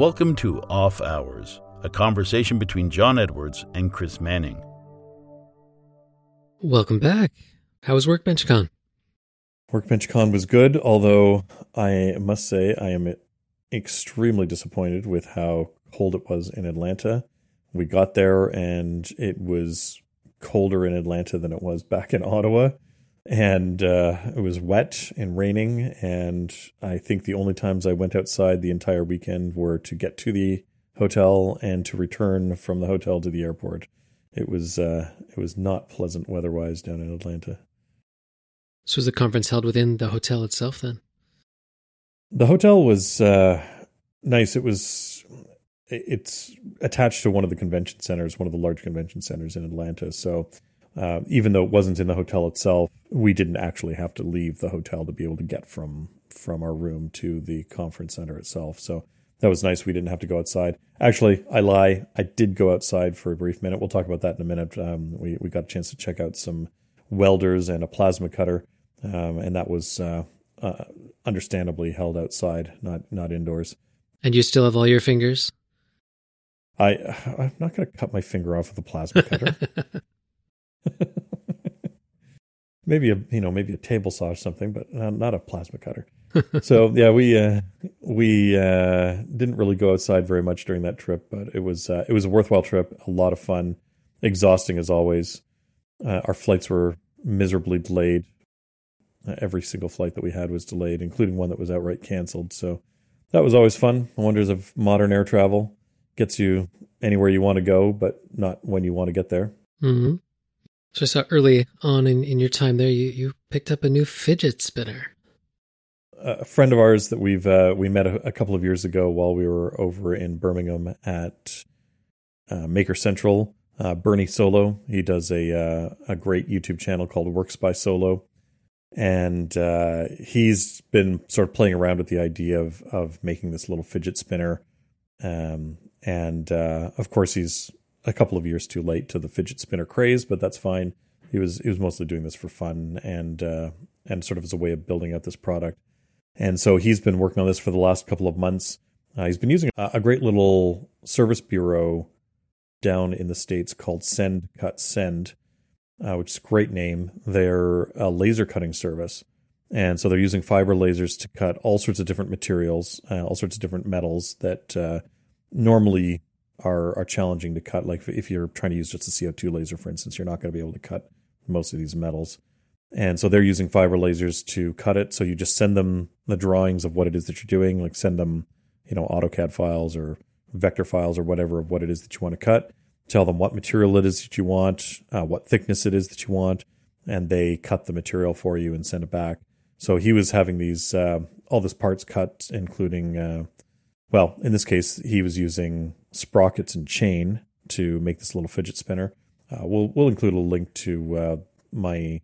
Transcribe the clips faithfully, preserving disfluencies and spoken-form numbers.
Welcome to Off Hours, a conversation between John Edwards and Chris Manning. Welcome back. How was Workbench Con? Workbench Con was good, although I must say I am extremely disappointed with how cold it was in Atlanta. We got there and it was colder in Atlanta than it was back in Ottawa. And uh, it was wet and raining. And I think the only times I went outside the entire weekend were to get to the hotel and to return from the hotel to the airport. It was uh, it was not pleasant weather-wise down in Atlanta. So was the conference held within the hotel itself then? The hotel was uh, nice. It was it's attached to one of the convention centers, one of the large convention centers in Atlanta. So uh, even though it wasn't in the hotel itself, we didn't actually have to leave the hotel to be able to get from from our room to the conference center itself. So that was nice. We didn't have to go outside. Actually, I lie. I did go outside for a brief minute. We'll talk about that in a minute. Um, we, we got a chance to check out some welders and a plasma cutter, um, and that was uh, uh, understandably held outside, not not indoors. And you still have all your fingers? I, I'm not going to cut my finger off with a plasma cutter. Maybe a you know maybe a table saw or something, but not a plasma cutter. So yeah, we uh, we uh, didn't really go outside very much during that trip, but it was uh, it was a worthwhile trip, a lot of fun, exhausting as always. Uh, our flights were miserably delayed. Uh, every single flight that we had was delayed, including one that was outright canceled. So that was always fun. The wonders of modern air travel gets you anywhere you want to go, but not when you want to get there. Mm-hmm. So I saw early on in, in your time there, you, you picked up a new fidget spinner. A friend of ours that we've uh, we met a, a couple of years ago while we were over in Birmingham at uh, Maker Central, uh, Bernie Solo. He does a uh, a great YouTube channel called Works by Solo, and uh, he's been sort of playing around with the idea of of making this little fidget spinner. Um, and uh, of course, he's a couple of years too late to the fidget spinner craze, but that's fine. He was he was mostly doing this for fun and uh, and sort of as a way of building out this product. And so he's been working on this for the last couple of months. Uh, he's been using a, a great little service bureau down in the States called SendCutSend, uh, which is a great name. They're a laser cutting service. And so they're using fiber lasers to cut all sorts of different materials, uh, all sorts of different metals that uh, normally are are challenging to cut. Like if you're trying to use just a C O two laser, for instance, you're not going to be able to cut most of these metals. And so they're using fiber lasers to cut it. So you just send them the drawings of what it is that you're doing, like send them, you know, AutoCAD files or vector files or whatever of what it is that you want to cut. Tell them what material it is that you want, uh, what thickness it is that you want, and they cut the material for you and send it back. So he was having these uh, all this parts cut, including, uh, well, in this case, he was using sprockets and chain to make this little fidget spinner. Uh, we'll we'll include a link to uh, my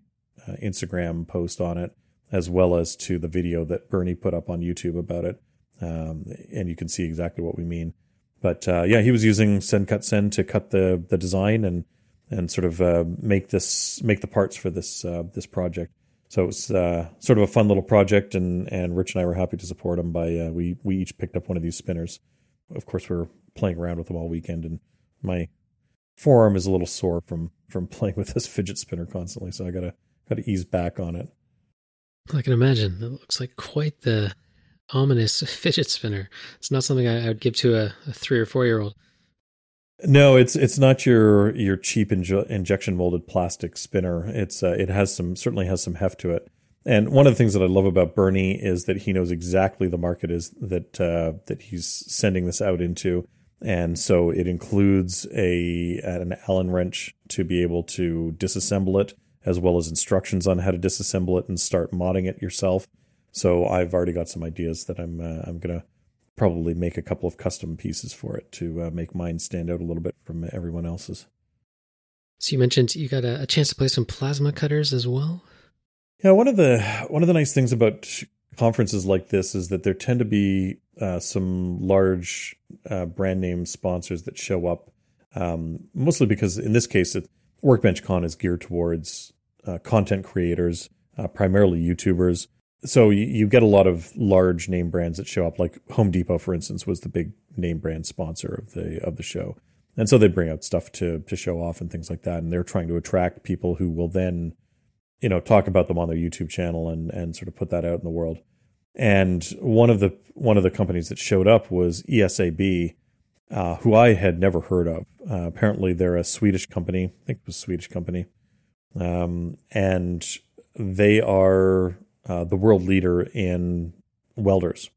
uh, Instagram post on it, as well as to the video that Bernie put up on YouTube about it, um, and you can see exactly what we mean. But uh, yeah, he was using SendCutSend to cut the the design and and sort of uh, make this make the parts for this uh, this project. So it was uh, sort of a fun little project, and, and Rich and I were happy to support him by uh, we we each picked up one of these spinners. Of course, we were playing around with them all weekend, and my forearm is a little sore from, from playing with this fidget spinner constantly, so I gotta gotta ease back on it. I can imagine. That looks like quite the ominous fidget spinner. It's not something I, I would give to a, a three or four year old. No, it's it's not your your cheap inje- injection molded plastic spinner. It's uh, it has some certainly has some heft to it. And one of the things that I love about Bernie is that he knows exactly the market is that uh, that he's sending this out into, and so it includes a an Allen wrench to be able to disassemble it, as well as instructions on how to disassemble it and start modding it yourself. So I've already got some ideas that I'm uh, I'm gonna. probably make a couple of custom pieces for it to uh, make mine stand out a little bit from everyone else's. So you mentioned you got a, a chance to play some plasma cutters as well? Yeah, one of the one of the nice things about conferences like this is that there tend to be uh, some large uh, brand name sponsors that show up, um, mostly because in this case, it, Workbench Con is geared towards uh, content creators, uh, primarily YouTubers. So you get a lot of large name brands that show up, like Home Depot, for instance, was the big name brand sponsor of the of the show. And so they bring out stuff to to show off and things like that. And they're trying to attract people who will then, you know, talk about them on their YouTube channel and and sort of put that out in the world. And one of the one of the companies that showed up was E S A B, uh, who I had never heard of. Uh, apparently, they're a Swedish company. I think it was a Swedish company. Um, and they are uh, the world leader in welders.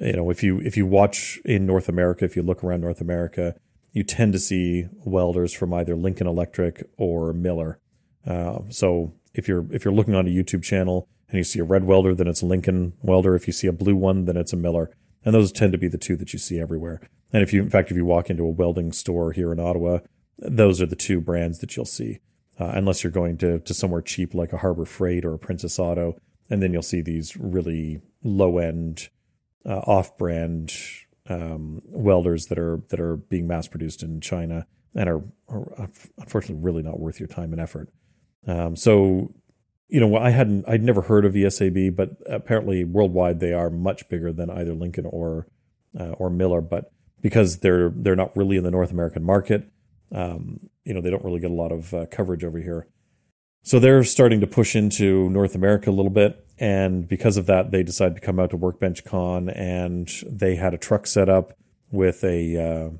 You know, if you if you watch in North America, if you look around North America, you tend to see welders from either Lincoln Electric or Miller. Uh, so if you're if you're looking on a YouTube channel and you see a red welder, then it's a Lincoln welder. If you see a blue one, then it's a Miller. And those tend to be the two that you see everywhere. And if you, in fact, if you walk into a welding store here in Ottawa, those are the two brands that you'll see, uh, unless you're going to to somewhere cheap like a Harbor Freight or a Princess Auto, and then you'll see these really low end, uh, off brand. Um, welders that are that are being mass produced in China and are, are unfortunately really not worth your time and effort. Um, so, you know, I hadn't I'd never heard of E S A B, but apparently worldwide they are much bigger than either Lincoln or uh, or Miller. But because they're they're not really in the North American market, um, you know, they don't really get a lot of uh, coverage over here. So they're starting to push into North America a little bit. And because of that, they decided to come out to Workbench Con, and they had a truck set up with a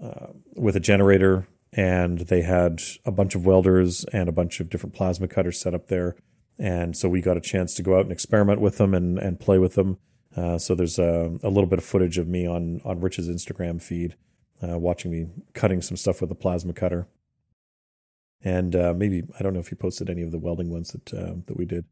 uh, uh, with a generator, and they had a bunch of welders and a bunch of different plasma cutters set up there. And so we got a chance to go out and experiment with them and, and play with them. Uh, so there's a, a little bit of footage of me on, on Rich's Instagram feed, uh, watching me cutting some stuff with a plasma cutter. And uh, maybe, I don't know if he posted any of the welding ones that uh, that we did.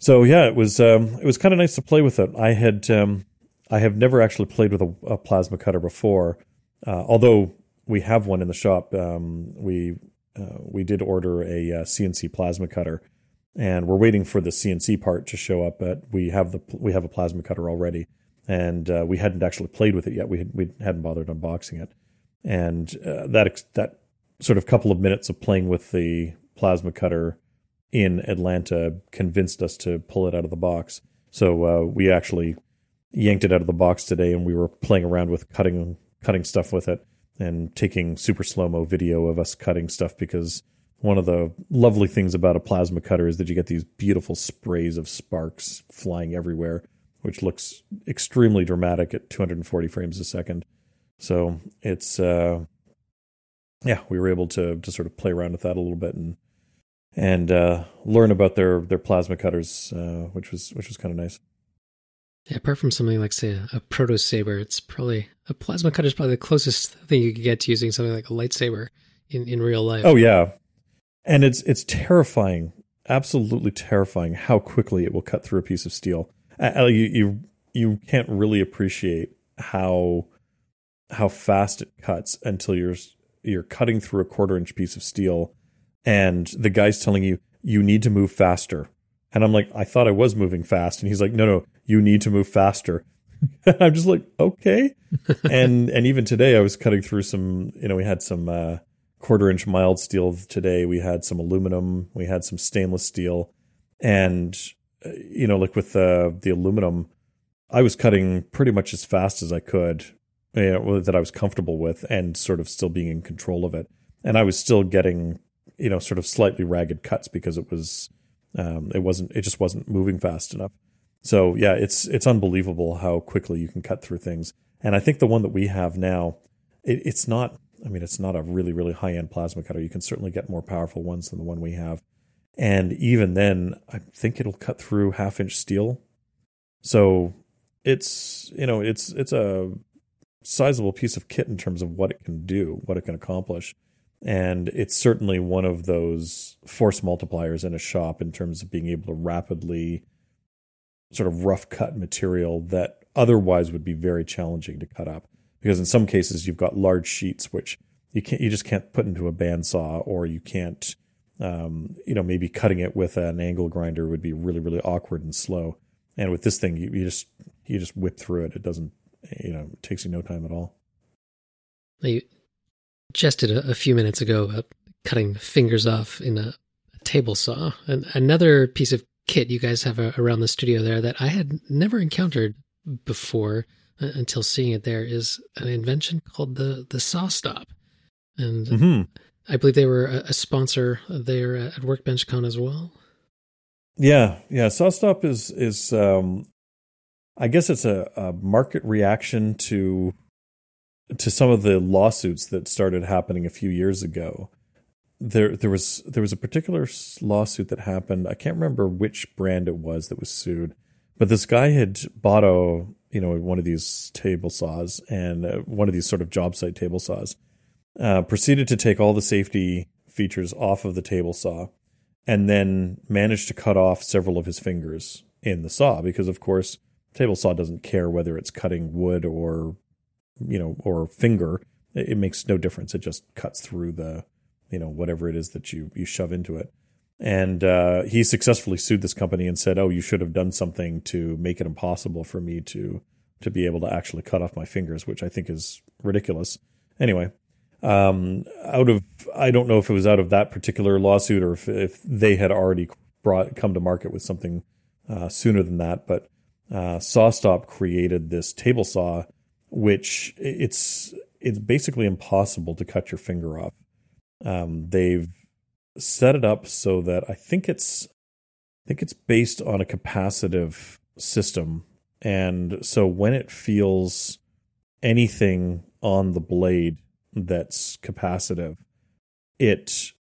So yeah, it was um, it was kind of nice to play with it. I had um, I have never actually played with a, a plasma cutter before, uh, although we have one in the shop. Um, we uh, we did order a uh, C N C plasma cutter, and we're waiting for the C N C part to show up. But we have the we have a plasma cutter already, and uh, we hadn't actually played with it yet. We had, we hadn't bothered unboxing it, and uh, that that sort of couple of minutes of playing with the plasma cutter in Atlanta convinced us to pull it out of the box. So uh, we actually yanked it out of the box today, and we were playing around with cutting cutting stuff with it and taking super slow-mo video of us cutting stuff, because one of the lovely things about a plasma cutter is that you get these beautiful sprays of sparks flying everywhere, which looks extremely dramatic at two hundred forty frames a second. So it's, uh, yeah, we were able to, to sort of play around with that a little bit and And uh, learn about their, their plasma cutters, uh, which was which was kind of nice. Yeah, apart from something like, say, a, a proto saber, it's probably a plasma cutter is probably the closest thing you could get to using something like a lightsaber in, in real life. Oh yeah, and it's it's terrifying, absolutely terrifying, how quickly it will cut through a piece of steel. Uh, you you you can't really appreciate how how fast it cuts until you're you're cutting through a quarter inch piece of steel. And the guy's telling you, you need to move faster. And I'm like, I thought I was moving fast. And he's like, no, no, you need to move faster. And I'm just like, okay. and and even today I was cutting through some, you know, we had some uh, quarter inch mild steel today. We had some aluminum. We had some stainless steel. And, uh, you know, like with uh, the aluminum, I was cutting pretty much as fast as I could, you know, that I was comfortable with and sort of still being in control of it. And I was still getting, you know, sort of slightly ragged cuts because it was, um, it wasn't, it just wasn't moving fast enough. So yeah, it's, it's unbelievable how quickly you can cut through things. And I think the one that we have now, it, it's not, I mean, it's not a really, really high end plasma cutter. You can certainly get more powerful ones than the one we have. And even then I think it'll cut through half inch steel. So it's, you know, it's, it's a sizable piece of kit in terms of what it can do, what it can accomplish. And it's certainly one of those force multipliers in a shop in terms of being able to rapidly sort of rough cut material that otherwise would be very challenging to cut up. Because in some cases you've got large sheets which you can't, you just can't put into a bandsaw, or you can't, um, you know, maybe cutting it with an angle grinder would be really, really awkward and slow. And with this thing, you, you just you just whip through it. It doesn't, you know, it takes you no time at all. Like, just did a, a few minutes ago about cutting fingers off in a, a table saw. And another piece of kit you guys have a, around the studio there that I had never encountered before. uh, until seeing it there, is an invention called the the saw stop. And mm-hmm. I believe they were a, a sponsor there at Workbench Con as well. Yeah, yeah. Saw stop is, is um, I guess it's a, a market reaction to to some of the lawsuits that started happening a few years ago. There, there was there was a particular lawsuit that happened. I can't remember which brand it was that was sued, but this guy had bought a, you know, one of these table saws and uh, one of these sort of job site table saws. Uh, proceeded to take all the safety features off of the table saw, and then managed to cut off several of his fingers in the saw because, of course, the table saw doesn't care whether it's cutting wood or, you know, or finger. It, it makes no difference. It just cuts through the, you know, whatever it is that you, you shove into it. And uh, he successfully sued this company and said, oh, you should have done something to make it impossible for me to to be able to actually cut off my fingers, which I think is ridiculous. Anyway, um, out of I don't know if it was out of that particular lawsuit or if, if they had already brought come to market with something uh, sooner than that. But uh, SawStop created this table saw, which it's it's basically impossible to cut your finger off. Um, they've set it up so that I think it's, I think it's based on a capacitive system, and so when it feels anything on the blade that's capacitive, it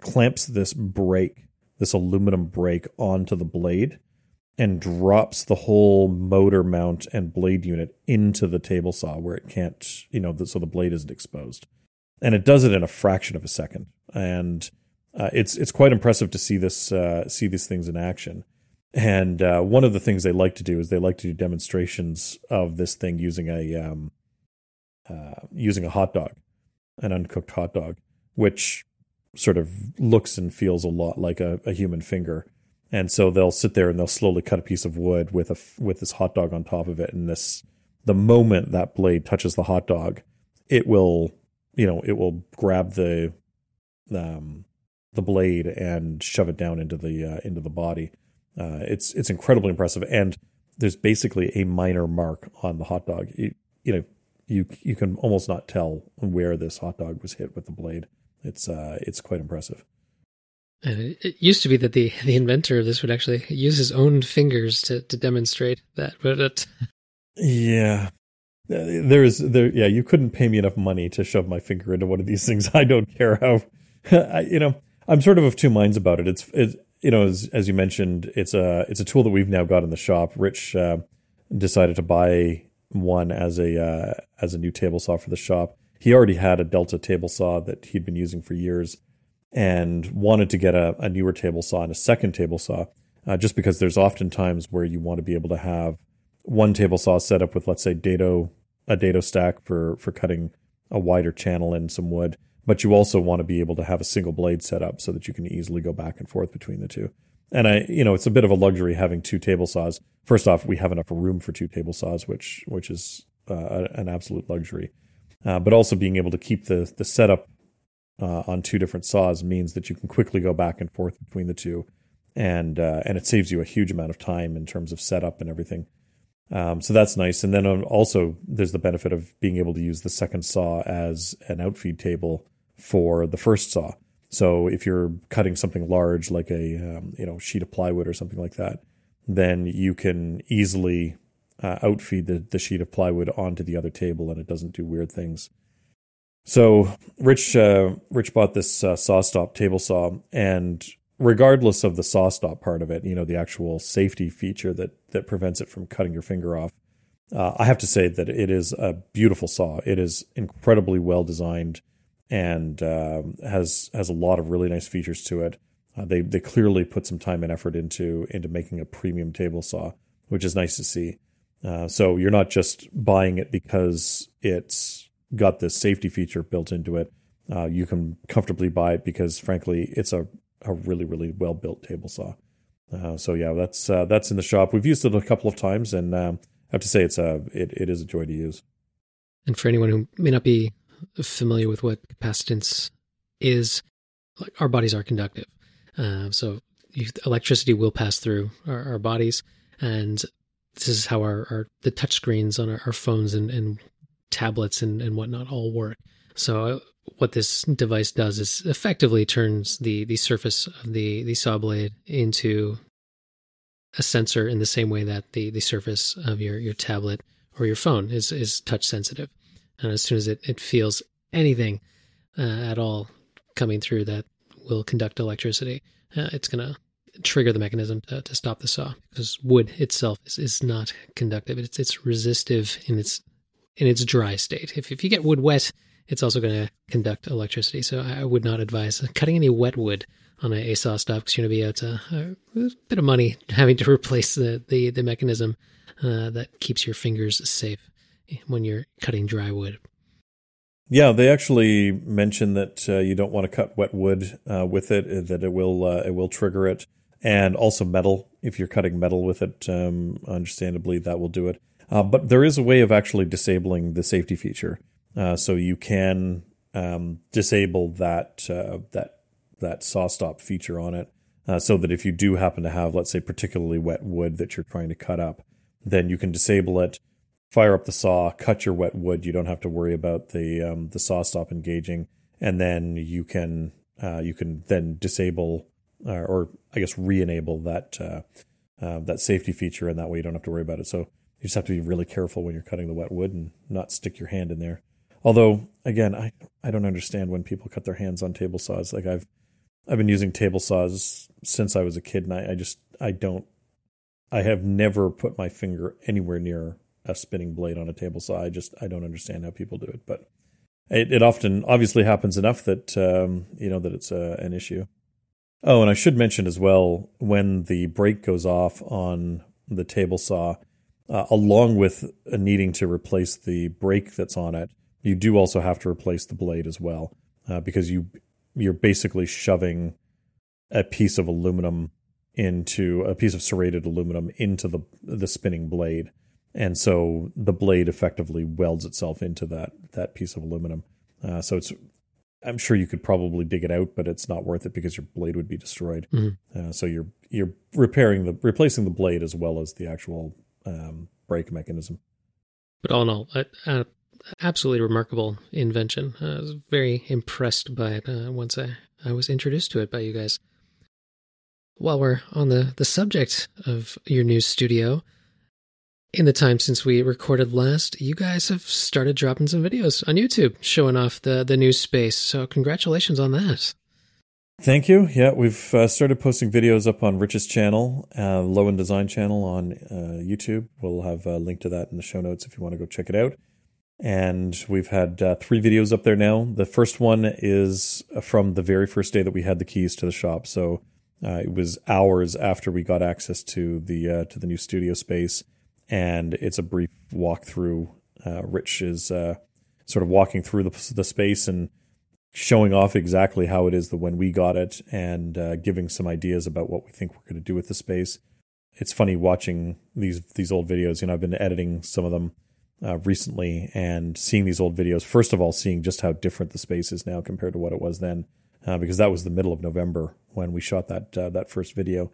clamps this brake, this aluminum brake, onto the blade, and drops the whole motor mount and blade unit into the table saw where it can't, you know, so the blade isn't exposed. And it does it in a fraction of a second, and uh, it's it's quite impressive to see this uh, see these things in action. And uh, one of the things they like to do is they like to do demonstrations of this thing using a um, uh, using a hot dog, an uncooked hot dog, which sort of looks and feels a lot like a, a human finger. And so they'll sit there and they'll slowly cut a piece of wood with a with this hot dog on top of it. And this the moment that blade touches the hot dog, it will. You know, it will grab the um, the blade and shove it down into the uh, into the body. Uh, it's it's incredibly impressive, and there's basically a minor mark on the hot dog. It, you know, you you can almost not tell where this hot dog was hit with the blade. It's uh, it's quite impressive. And it used to be that the the inventor of this would actually use his own fingers to to demonstrate that, but it... yeah. There is there, yeah. You couldn't pay me enough money to shove my finger into one of these things. I don't care how, I, you know. I'm sort of of two minds about it. It's, it, you know, as, as you mentioned, it's a it's a tool that we've now got in the shop. Rich uh, decided to buy one as a uh, as a new table saw for the shop. He already had a Delta table saw that he'd been using for years, and wanted to get a, a newer table saw and a second table saw, uh, just because there's often times where you want to be able to have one table saw set up with, let's say, dado. a dado stack for, for cutting a wider channel in some wood, but you also want to be able to have a single blade set up so that you can easily go back and forth between the two. And I, you know, it's a bit of a luxury having two table saws. First off, we have enough room for two table saws, which, which is uh, an absolute luxury. Uh, but also being able to keep the, the setup uh, on two different saws means that you can quickly go back and forth between the two. And, uh, and it saves you a huge amount of time in terms of setup and everything. Um, so that's nice. And then also there's the benefit of being able to use the second saw as an outfeed table for the first saw. So if you're cutting something large like a um, you know sheet of plywood or something like that, then you can easily uh, outfeed the, the sheet of plywood onto the other table and it doesn't do weird things. So Rich uh, Rich bought this uh, saw stop table saw, and regardless of the saw stop part of it, you know, the actual safety feature that that prevents it from cutting your finger off, uh, I have to say that it is a beautiful saw. It is incredibly well designed, and uh, has has a lot of really nice features to it. Uh, they they clearly put some time and effort into into making a premium table saw, which is nice to see. Uh, so you're not just buying it because it's got this safety feature built into it. Uh, you can comfortably buy it because, frankly, it's a a really, really well-built table saw. Uh, so yeah, that's uh, that's in the shop. We've used it a couple of times, and um, I have to say it's a it, it is a joy to use. And for anyone who may not be familiar with what capacitance is, like, our bodies are conductive, uh, so you, electricity will pass through our, our bodies, and this is how our, our the touch screens on our, our phones and, and tablets and, and whatnot all work. So what this device does is effectively turns the, the surface of the, the saw blade into a sensor in the same way that the, the surface of your, your tablet or your phone is, is touch sensitive. And as soon as it, it feels anything uh, at all coming through that will conduct electricity, uh, it's going to trigger the mechanism to, to stop the saw, because wood itself is, is not conductive. It's it's resistive in its in its dry state. If if you get wood wet, it's also going to conduct electricity. So I would not advise cutting any wet wood on a, a saw stop, because you're going to be out a, a bit of money having to replace the, the, the mechanism uh, that keeps your fingers safe when you're cutting dry wood. Yeah, they actually mention that uh, you don't want to cut wet wood uh, with it, that it will uh, it will trigger it. And also metal, if you're cutting metal with it, um, understandably, that will do it. Uh, but there is a way of actually disabling the safety feature. Uh, so you can um, disable that uh, that that saw stop feature on it, uh, so that if you do happen to have, let's say, particularly wet wood that you're trying to cut up, then you can disable it, fire up the saw, cut your wet wood. You don't have to worry about the um, the saw stop engaging, and then you can uh, you can then disable uh, or I guess re-enable that uh, uh, that safety feature, and that way you don't have to worry about it. So you just have to be really careful when you're cutting the wet wood and not stick your hand in there. Although, again, I, I don't understand when people cut their hands on table saws. Like I've I've been using table saws since I was a kid, and I, I just I don't I have never put my finger anywhere near a spinning blade on a table saw. I just I don't understand how people do it, but it, it often obviously happens enough that um, you know that it's uh, an issue. Oh, and I should mention as well, when the brake goes off on the table saw, uh, along with needing to replace the brake that's on it, you do also have to replace the blade as well, uh, because you you're basically shoving a piece of aluminum into a piece of serrated aluminum into the the spinning blade, and so the blade effectively welds itself into that that piece of aluminum. Uh, so it's I'm sure you could probably dig it out, but it's not worth it because your blade would be destroyed. Mm-hmm. Uh, so you're you're repairing the replacing the blade as well as the actual um, brake mechanism. But all in all, I, I, absolutely remarkable invention. Uh, I was very impressed by it uh, once I, I was introduced to it by you guys. While we're on the, the subject of your new studio, in the time since we recorded last, you guys have started dropping some videos on YouTube showing off the, the new space. So congratulations on that. Thank you. Yeah, we've uh, started posting videos up on Rich's channel, uh, Low and Design channel on uh, YouTube. We'll have a link to that in the show notes if you want to go check it out. And we've had uh, three videos up there now. The first one is from the very first day that we had the keys to the shop. So uh, it was hours after we got access to the uh, to the new studio space. And it's a brief walkthrough. Uh, Rich is uh, sort of walking through the, the space and showing off exactly how it is that when we got it, and uh, giving some ideas about what we think we're going to do with the space. It's funny watching these these old videos. You know, I've been editing some of them uh, recently, and seeing these old videos. First of all, seeing just how different the space is now compared to what it was then, uh, because that was the middle of November when we shot that uh, that first video.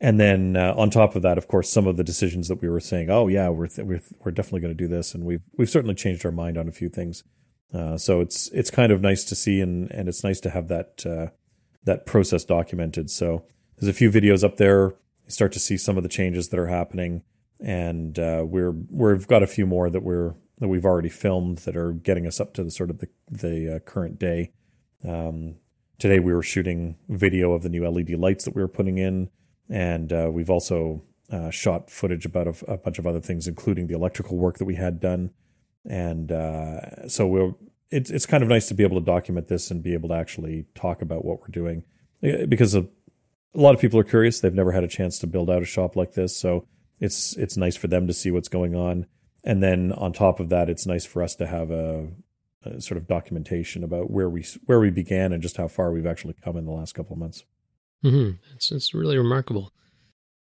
And then uh, on top of that, of course, some of the decisions that we were saying, oh yeah, we're th- we're, th- we're definitely going to do this, and we've we've certainly changed our mind on a few things. Uh, so it's it's kind of nice to see, and, and it's nice to have that uh, that process documented. So there's a few videos up there. You start to see some of the changes that are happening, and uh, we're we've got a few more that we're that we've already filmed that are getting us up to the sort of the the uh, current day. Um, today we were shooting video of the new L E D lights that we were putting in. And uh, we've also uh, shot footage about a, a bunch of other things, including the electrical work that we had done. And uh, so we're, it's it's kind of nice to be able to document this and be able to actually talk about what we're doing, because a, a lot of people are curious. They've never had a chance to build out a shop like this, so it's it's nice for them to see what's going on. And then on top of that, it's nice for us to have a, a sort of documentation about where we where we began and just how far we've actually come in the last couple of months. Mm-hmm. It's, it's really remarkable.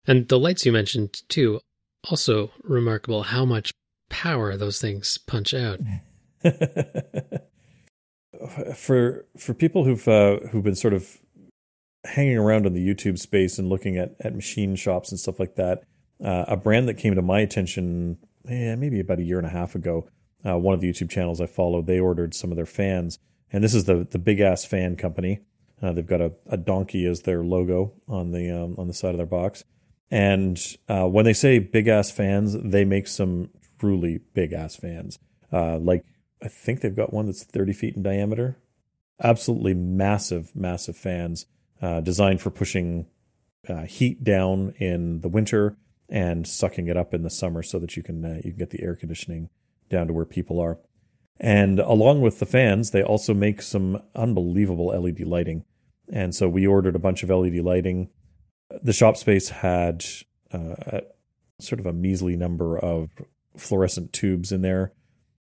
And the lights you mentioned, too, also remarkable how much power those things punch out. for for people who've uh, who've been sort of hanging around on the YouTube space and looking at, at machine shops and stuff like that, uh, a brand that came to my attention eh, maybe about a year and a half ago. Uh, one of the YouTube channels I follow, they ordered some of their fans. And this is the the big-ass fan company. Uh, they've got a, a donkey as their logo on the um, on the side of their box. And uh, when they say big-ass fans, they make some truly big-ass fans. Uh, like, I think they've got one that's thirty feet in diameter. Absolutely massive, massive fans uh, designed for pushing uh, heat down in the winter and sucking it up in the summer so that you can uh, you can get the air conditioning down to where people are. And along with the fans, they also make some unbelievable L E D lighting. And so we ordered a bunch of L E D lighting. The shop space had uh, a, sort of a measly number of fluorescent tubes in there.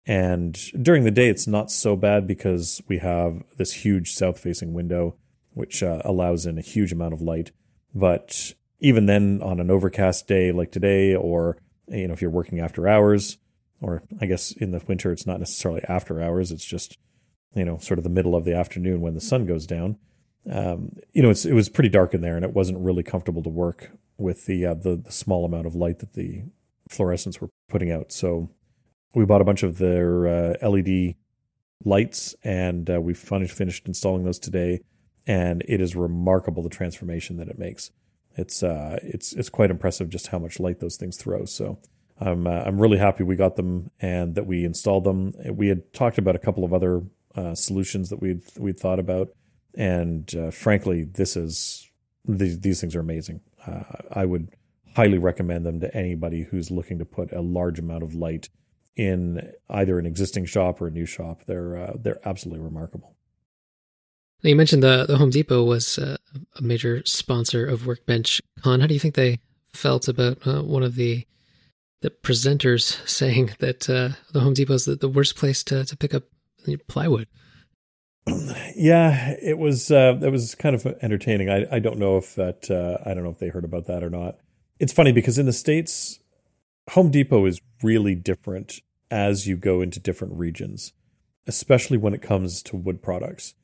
And during the day, it's not so bad because we have this huge south-facing window, which uh, allows in a huge amount of light. But even then, on an overcast day like today, or you know, if you're working after hours, or I guess in the winter, it's not necessarily after hours. It's just, you know, sort of the middle of the afternoon when the sun goes down. Um, you know, it's, it was pretty dark in there, and it wasn't really comfortable to work with the, uh, the the small amount of light that the fluorescents were putting out. So we bought a bunch of their uh, L E D lights, and uh, we finally finished installing those today. And it is remarkable the transformation that it makes. It's uh, it's it's quite impressive just how much light those things throw. So I'm uh, I'm really happy we got them and that we installed them. We had talked about a couple of other uh, solutions that we'd we'd thought about, and uh, frankly, this is these, these things are amazing. Uh, I would highly recommend them to anybody who's looking to put a large amount of light in either an existing shop or a new shop. They're uh, they're absolutely remarkable. Now you mentioned the the Home Depot was uh, a major sponsor of Workbench Con. How do you think they felt about uh, one of the the presenters saying that uh, the Home Depot is the, the worst place to, to pick up plywood? Yeah, it was uh, it was kind of entertaining. I, I don't know if that uh, I don't know if they heard about that or not. It's funny because in the States, Home Depot is really different as you go into different regions, especially when it comes to wood products.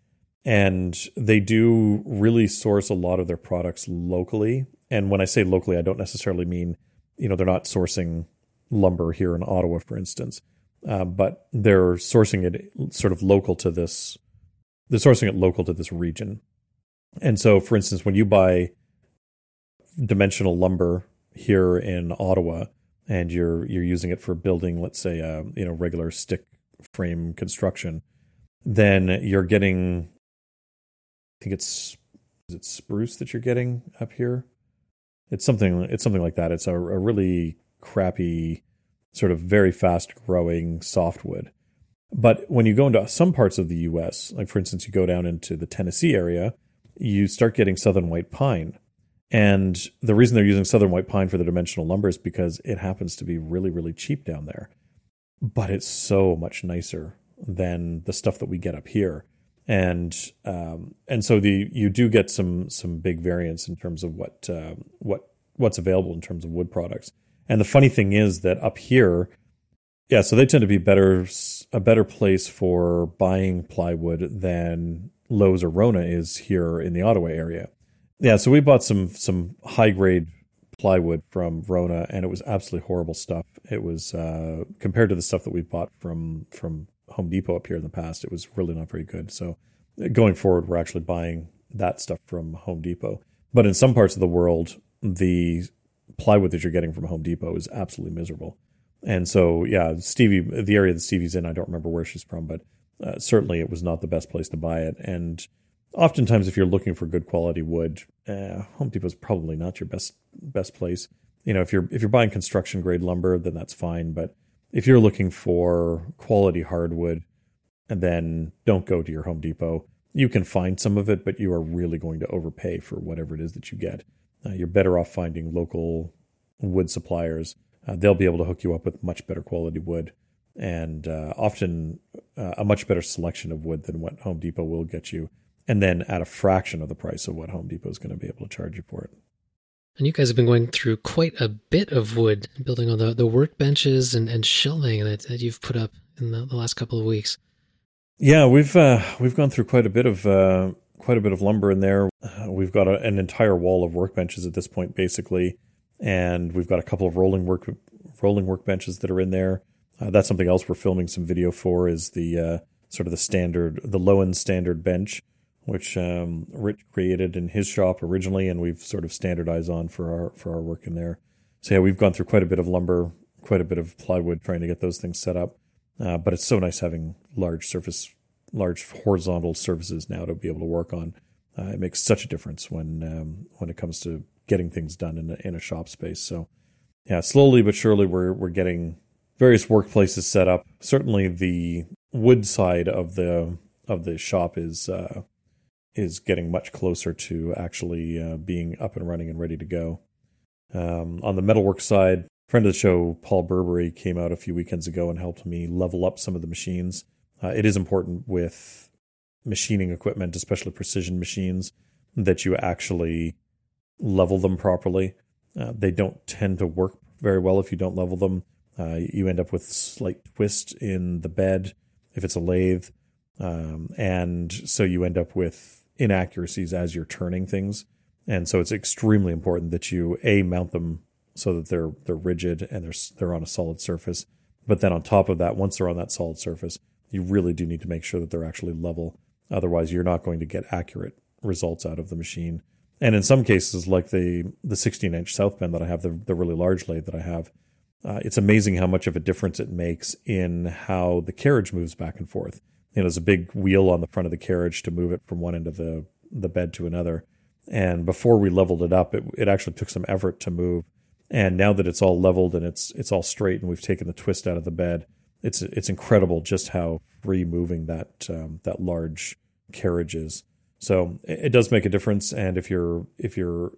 And they do really source a lot of their products locally. And when I say locally, I don't necessarily mean, you know, they're not sourcing lumber here in Ottawa, for instance, uh, but they're sourcing it sort of local to this. They're sourcing it local to this region. And so, for instance, when you buy dimensional lumber here in Ottawa and you're you're using it for building, let's say, uh, you know, regular stick frame construction, then you're getting, I think it's is it spruce that you're getting up here. It's something. It's something like that. It's a, a really crappy, sort of very fast-growing softwood. But when you go into some parts of the U S, like for instance, you go down into the Tennessee area, you start getting southern white pine. And the reason they're using southern white pine for the dimensional lumber is because it happens to be really, really cheap down there. But it's so much nicer than the stuff that we get up here. And um, and so the you do get some some big variance in terms of what uh, what what's available in terms of wood products. And the funny thing is that up here, yeah, so they tend to be better a better place for buying plywood than Lowe's or Rona is here in the Ottawa area. Yeah, so we bought some some high grade plywood from Rona, and it was absolutely horrible stuff. It was uh, compared to the stuff that we bought from from. Home Depot up here in the past, it was really not very good. So going forward, we're actually buying that stuff from Home Depot. But in some parts of the world, the plywood that you're getting from Home Depot is absolutely miserable. And so, yeah, Stevie, the area that Stevie's in, I don't remember where she's from, but uh, certainly it was not the best place to buy it. And oftentimes, if you're looking for good quality wood, eh, Home Depot is probably not your best best place. You know, if you're if you're buying construction grade lumber, then that's fine, but if you're looking for quality hardwood, then don't go to your Home Depot. You can find some of it, but you are really going to overpay for whatever it is that you get. Uh, you're better off finding local wood suppliers. Uh, they'll be able to hook you up with much better quality wood and uh, often uh, a much better selection of wood than what Home Depot will get you, and then at a fraction of the price of what Home Depot is going to be able to charge you for it. And you guys have been going through quite a bit of wood, building all the, the workbenches and, and shelving that, that you've put up in the, the last couple of weeks. Yeah, we've uh, we've gone through quite a bit of uh, quite a bit of lumber in there. We've got a, an entire wall of workbenches at this point, basically, and we've got a couple of rolling work rolling workbenches that are in there. Uh, that's something else we're filming some video for, is the uh, sort of the standard, the low-end standard bench, which um, Rich created in his shop originally, and we've sort of standardized on for our for our work in there. So yeah, we've gone through quite a bit of lumber, quite a bit of plywood, trying to get those things set up. Uh, but it's so nice having large surface, large horizontal surfaces now to be able to work on. Uh, it makes such a difference when um, when it comes to getting things done in a, in a shop space. So yeah, slowly but surely we're we're getting various workplaces set up. Certainly the wood side of the of the shop is uh, is getting much closer to actually uh, being up and running and ready to go. Um, on the metalwork side, friend of the show, Paul Burberry, came out a few weekends ago and helped me level up some of the machines. Uh, it is important with machining equipment, especially precision machines, that you actually level them properly. Uh, they don't tend to work very well if you don't level them. Uh, you end up with slight twist in the bed if it's a lathe. Um, and so you end up with inaccuracies as you're turning things. And so it's extremely important that you, A, mount them so that they're they're rigid and they're they're on a solid surface. But then on top of that, once they're on that solid surface, you really do need to make sure that they're actually level. Otherwise, you're not going to get accurate results out of the machine. And in some cases, like the the sixteen-inch South Bend that I have, the, the really large lathe that I have, uh, it's amazing how much of a difference it makes in how the carriage moves back and forth. You know, there's a big wheel on the front of the carriage to move it from one end of the, the bed to another. And before we leveled it up, it, it actually took some effort to move. And now that it's all leveled and it's it's all straight and we've taken the twist out of the bed, it's it's incredible just how free moving that um, that large carriage is. So it, it does make a difference. And if you're if you're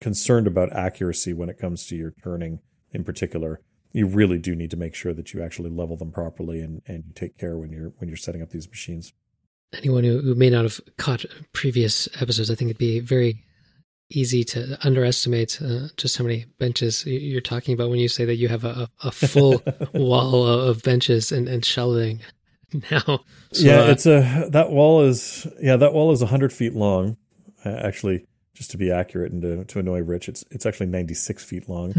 concerned about accuracy when it comes to your turning in particular, you really do need to make sure that you actually level them properly and and you take care when you're when you're setting up these machines. Anyone who, who may not have caught previous episodes, I think it'd be very easy to underestimate uh, just how many benches you're talking about when you say that you have a, a full wall of benches and, and shelving now. So, yeah, it's a that wall is yeah that wall is one hundred feet long. Uh, actually, just to be accurate and to, to annoy Rich, it's it's actually ninety-six feet long.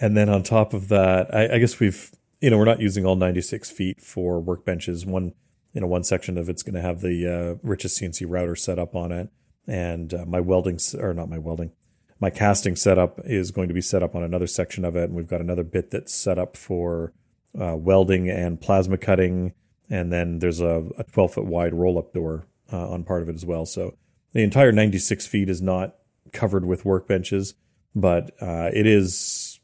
And then on top of that, I, I guess we've you know we're not using all ninety-six feet for workbenches. One you know one section of it's going to have the uh, Rich's C N C router set up on it. And uh, my welding, or not my welding, my casting setup is going to be set up on another section of it. And we've got another bit that's set up for uh, welding and plasma cutting. And then there's a twelve-foot wide roll-up door uh, on part of it as well. So the entire ninety-six feet is not covered with workbenches, but uh, it is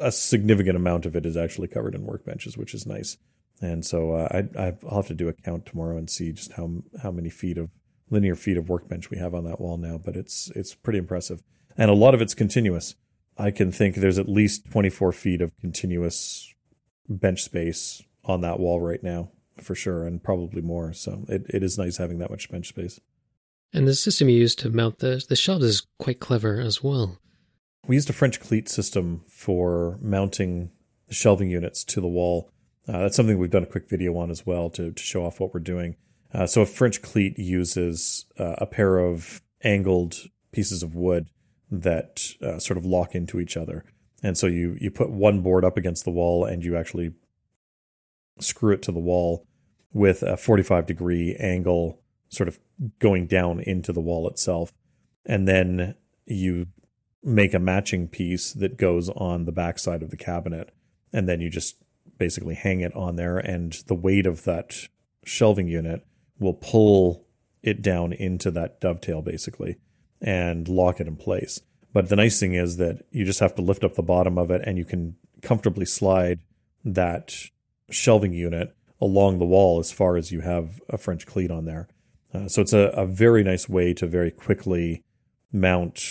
a significant amount of it is actually covered in workbenches, which is nice. And so uh, I, I'll have to do a count tomorrow and see just how how many feet of linear feet of workbench we have on that wall now, but it's it's pretty impressive. And a lot of it's continuous. I can think there's at least twenty-four feet of continuous bench space on that wall right now, for sure, and probably more. So it, it is nice having that much bench space. And the system you use to mount the, the shelves is quite clever as well. We used a French cleat system for mounting the shelving units to the wall. Uh, that's something we've done a quick video on as well to, to show off what we're doing. Uh, so a French cleat uses uh, a pair of angled pieces of wood that uh, sort of lock into each other. And so you, you put one board up against the wall and you actually screw it to the wall with a forty-five degree angle sort of going down into the wall itself. And then you make a matching piece that goes on the backside of the cabinet. And then you just basically hang it on there, and the weight of that shelving unit will pull it down into that dovetail basically and lock it in place. But the nice thing is that you just have to lift up the bottom of it and you can comfortably slide that shelving unit along the wall as far as you have a French cleat on there. Uh, so it's a, a very nice way to very quickly mount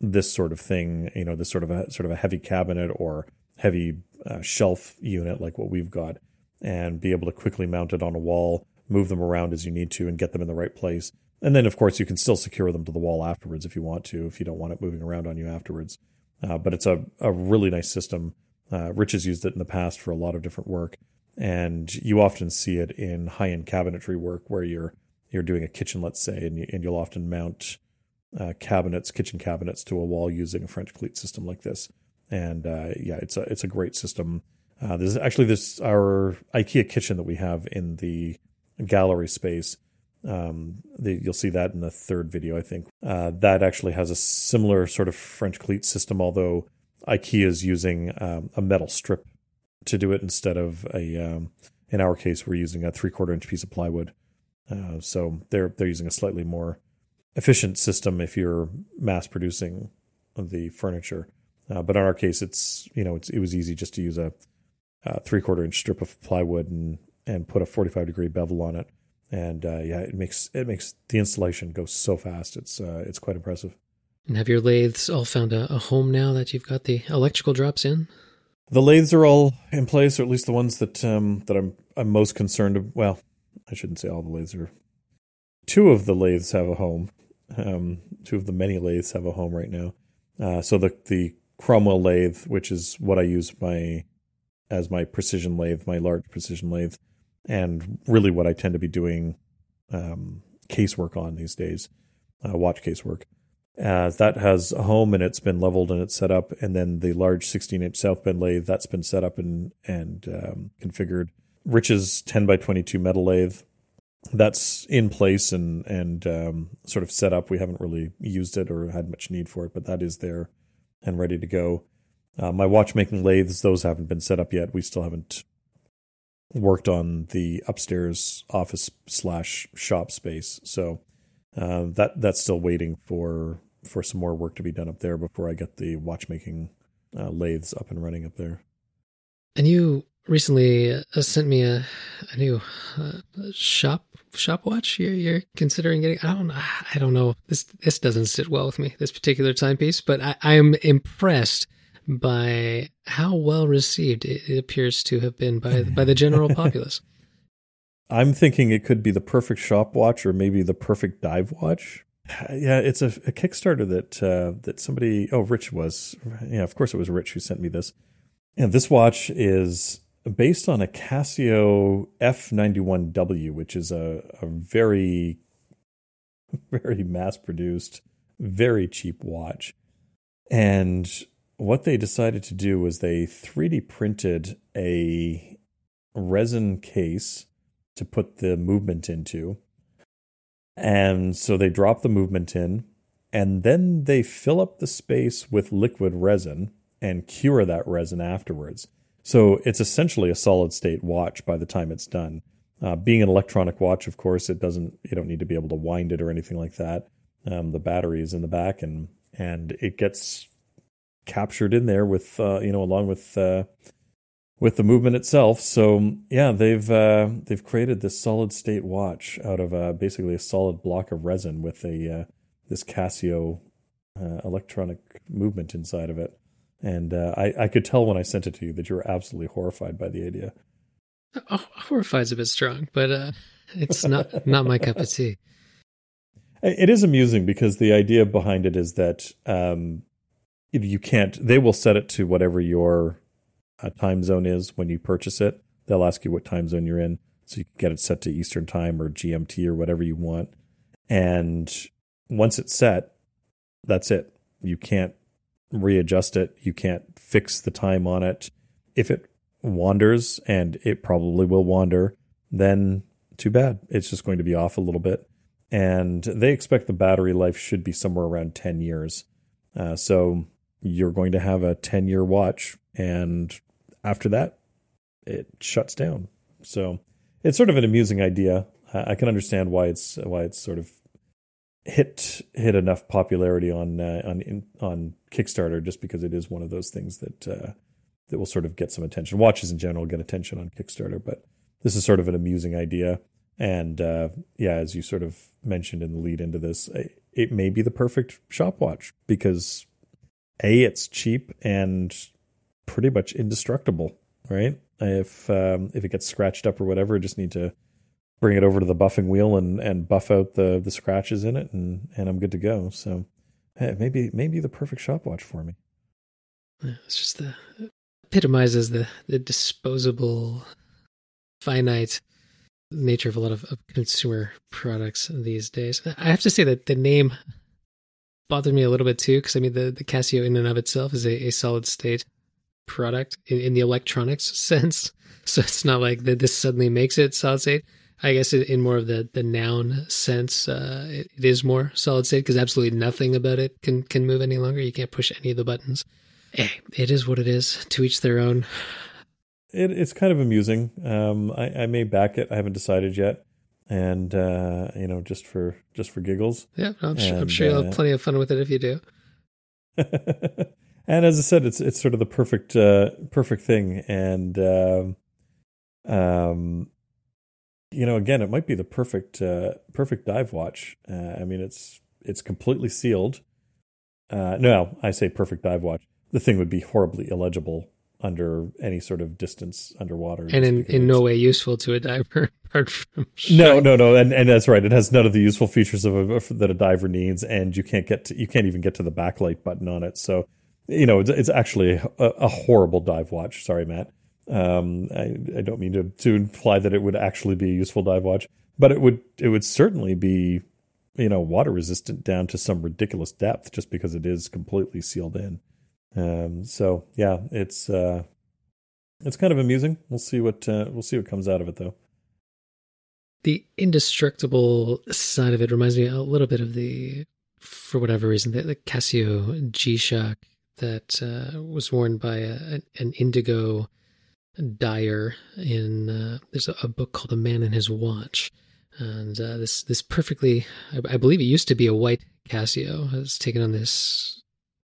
this sort of thing, you know, this sort of a, sort of a heavy cabinet or heavy uh, shelf unit like what we've got, and be able to quickly mount it on a wall, move them around as you need to, and get them in the right place. And then, of course, you can still secure them to the wall afterwards if you want to, if you don't want it moving around on you afterwards. Uh, but it's a, a really nice system. Uh, Rich has used it in the past for a lot of different work, and you often see it in high-end cabinetry work where you're you're doing a kitchen, let's say, and, you, and you'll often mount uh, cabinets, kitchen cabinets to a wall using a French cleat system like this. And uh, yeah, it's a it's a great system. Uh, there's actually this our IKEA kitchen that we have in the gallery space. Um, the, you'll see that in the third video, I think. Uh, that actually has a similar sort of French cleat system, although IKEA is using um, a metal strip to do it instead of a. Um, in our case, we're using a three-quarter inch piece of plywood. Uh, so they're they're using a slightly more efficient system if you're mass producing the furniture. Uh, but in our case, it's you know it's it was easy just to use a, a three-quarter inch strip of plywood and and put a forty-five degree bevel on it. And uh, yeah, it makes it makes the installation go so fast. It's uh, it's quite impressive. And have your lathes all found a, a home now that you've got the electrical drops in? The lathes are all in place, or at least the ones that um, that I'm I'm most concerned about. Well, I shouldn't say all the lathes are. Two of the lathes have a home. Um, two of the many lathes have a home right now. Uh, so the the Cromwell lathe, which is what I use my as my precision lathe, my large precision lathe. And really what I tend to be doing um, casework on these days, uh, watch casework. Uh, that has a home and it's been leveled and it's set up. And then the large sixteen inch South Bend lathe, that's been set up and, and um, configured. Rich's ten by twenty-two metal lathe, that's in place and, and um, sort of set up. We haven't really used it or had much need for it, but that is there and ready to go. Uh, my watchmaking lathes, those haven't been set up yet. We still haven't worked on the upstairs office slash shop space. So uh, that that's still waiting for for some more work to be done up there before I get the watchmaking uh, lathes up and running up there. And you recently uh, sent me a, a new uh, shop shop watch you're, you're considering getting. I don't, I don't know. This this doesn't sit well with me, this particular timepiece, but I, I am impressed by how well received it appears to have been by by the general populace. I'm thinking it could be the perfect shop watch, or maybe the perfect dive watch. Yeah, it's a, a Kickstarter that uh, that somebody. Oh, Rich was. Yeah, of course it was Rich who sent me this. And this watch is based on a Casio F ninety-one W, which is a, a very, very mass-produced, very cheap watch, and. What they decided to do was they three D printed a resin case to put the movement into. And so they drop the movement in, and then they fill up the space with liquid resin and cure that resin afterwards. So it's essentially a solid state watch by the time it's done. Uh, being an electronic watch, of course, it doesn't, you don't need to be able to wind it or anything like that. Um, the battery is in the back, and, and it gets captured in there with uh, you know along with uh, with the movement itself. So yeah, they've uh, they've created this solid state watch out of uh, basically a solid block of resin with a uh, this Casio uh, electronic movement inside of it. And uh, I I could tell when I sent it to you that you were absolutely horrified by the idea. Oh, horrified's a bit strong, but uh, it's not not my cup of tea. It is amusing because the idea behind it is that. Um, You can't, they will set it to whatever your uh, time zone is when you purchase it. They'll ask you what time zone you're in. So you can get it set to Eastern Time or G M T or whatever you want. And once it's set, that's it. You can't readjust it. You can't fix the time on it. If it wanders, and it probably will wander, then too bad. It's just going to be off a little bit. And they expect the battery life should be somewhere around ten years. Uh, so... You're going to have a ten-year watch, and after that, it shuts down. So it's sort of an amusing idea. I can understand why it's why it's sort of hit hit enough popularity on uh, on on Kickstarter, just because it is one of those things that uh, that will sort of get some attention. Watches in general get attention on Kickstarter, but this is sort of an amusing idea. And uh, yeah, as you sort of mentioned in the lead into this, it may be the perfect shop watch because. A, it's cheap and pretty much indestructible, right? If um, if it gets scratched up or whatever, just need to bring it over to the buffing wheel and, and buff out the, the scratches in it, and, and I'm good to go. So hey, maybe maybe the perfect shop watch for me. Yeah, it's just the it epitomizes the, the disposable, finite nature of a lot of, of consumer products these days. I have to say that the name bothered me a little bit too, because I mean, the, the Casio in and of itself is a, a solid state product in, in the electronics sense. So it's not like that this suddenly makes it solid state. I guess in more of the, the noun sense, uh, it, it is more solid state because absolutely nothing about it can, can move any longer. You can't push any of the buttons. Hey, it is what it is. To each their own. It, it's kind of amusing. Um, I, I may back it. I haven't decided yet. And, uh, you know, just for just for giggles. Yeah, I'm sure, and, I'm sure you'll uh, have plenty of fun with it if you do. And as I said, it's it's sort of the perfect uh, perfect thing. And, um, um, you know, again, it might be the perfect uh, perfect dive watch. Uh, I mean, it's it's completely sealed. Uh, no, I say perfect dive watch. The thing would be horribly illegible under any sort of distance underwater, and in, in no way useful to a diver. Apart from no, no, no, and and that's right. It has none of the useful features of a, that a diver needs, and you can't get to, you can't even get to the backlight button on it. So, you know, it's, it's actually a, a horrible dive watch. Sorry, Matt. Um, I, I don't mean to to imply that it would actually be a useful dive watch, but it would it would certainly be, you know, water resistant down to some ridiculous depth just because it is completely sealed in. Um, so yeah, it's, uh, it's kind of amusing. We'll see what, uh, we'll see what comes out of it though. The indestructible side of it reminds me a little bit of the, for whatever reason, the, the Casio G-Shock that, uh, was worn by a, an indigo dyer in, uh, there's a book called The Man and His Watch. And, uh, this, this perfectly, I, I believe it used to be a white Casio. It's taken on this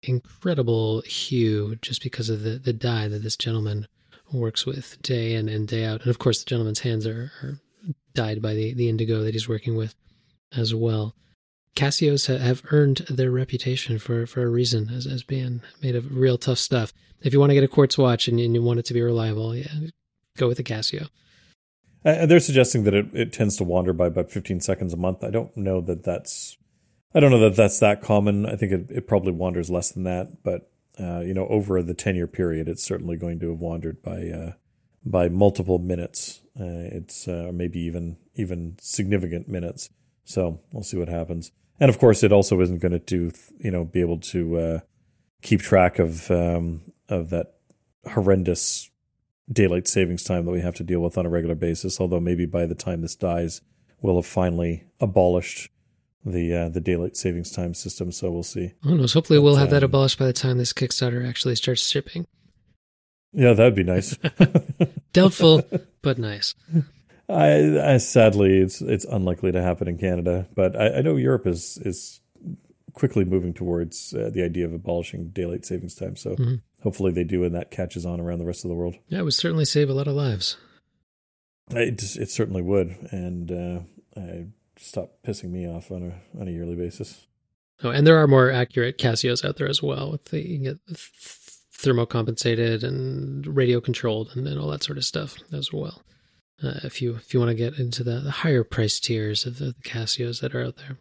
incredible hue just because of the, the dye that this gentleman works with day in and day out. And of course, the gentleman's hands are, are dyed by the, the indigo that he's working with as well. Casios ha- have earned their reputation for, for a reason as, as being made of real tough stuff. If you want to get a quartz watch and, and you want it to be reliable, yeah, go with a Casio. Uh, they're suggesting that it, it tends to wander by about fifteen seconds a month. I don't know that that's I don't know that that's that common. I think it, it probably wanders less than that, but uh, you know, over the ten year period, it's certainly going to have wandered by uh, by multiple minutes. Uh, it's uh, maybe even even significant minutes. So we'll see what happens. And of course, it also isn't going to do you know be able to uh, keep track of um, of that horrendous daylight savings time that we have to deal with on a regular basis. Although maybe by the time this dies, we'll have finally abolished the uh, the daylight savings time system, so we'll see. Oh no! So hopefully, but, we'll have um, that abolished by the time this Kickstarter actually starts shipping. Yeah, that'd be nice. Doubtful, but nice. I, I sadly, it's it's unlikely to happen in Canada, but I, I know Europe is is quickly moving towards uh, the idea of abolishing daylight savings time. So mm-hmm. hopefully, they do, and that catches on around the rest of the world. Yeah, it would certainly save a lot of lives. It it certainly would, and uh, I. stop pissing me off on a on a yearly basis. Oh, and there are more accurate Casios out there as well. With the, you can get thermocompensated and radio controlled and, and all that sort of stuff as well. Uh, if you if you want to get into the, the higher price tiers of the, the Casios that are out there.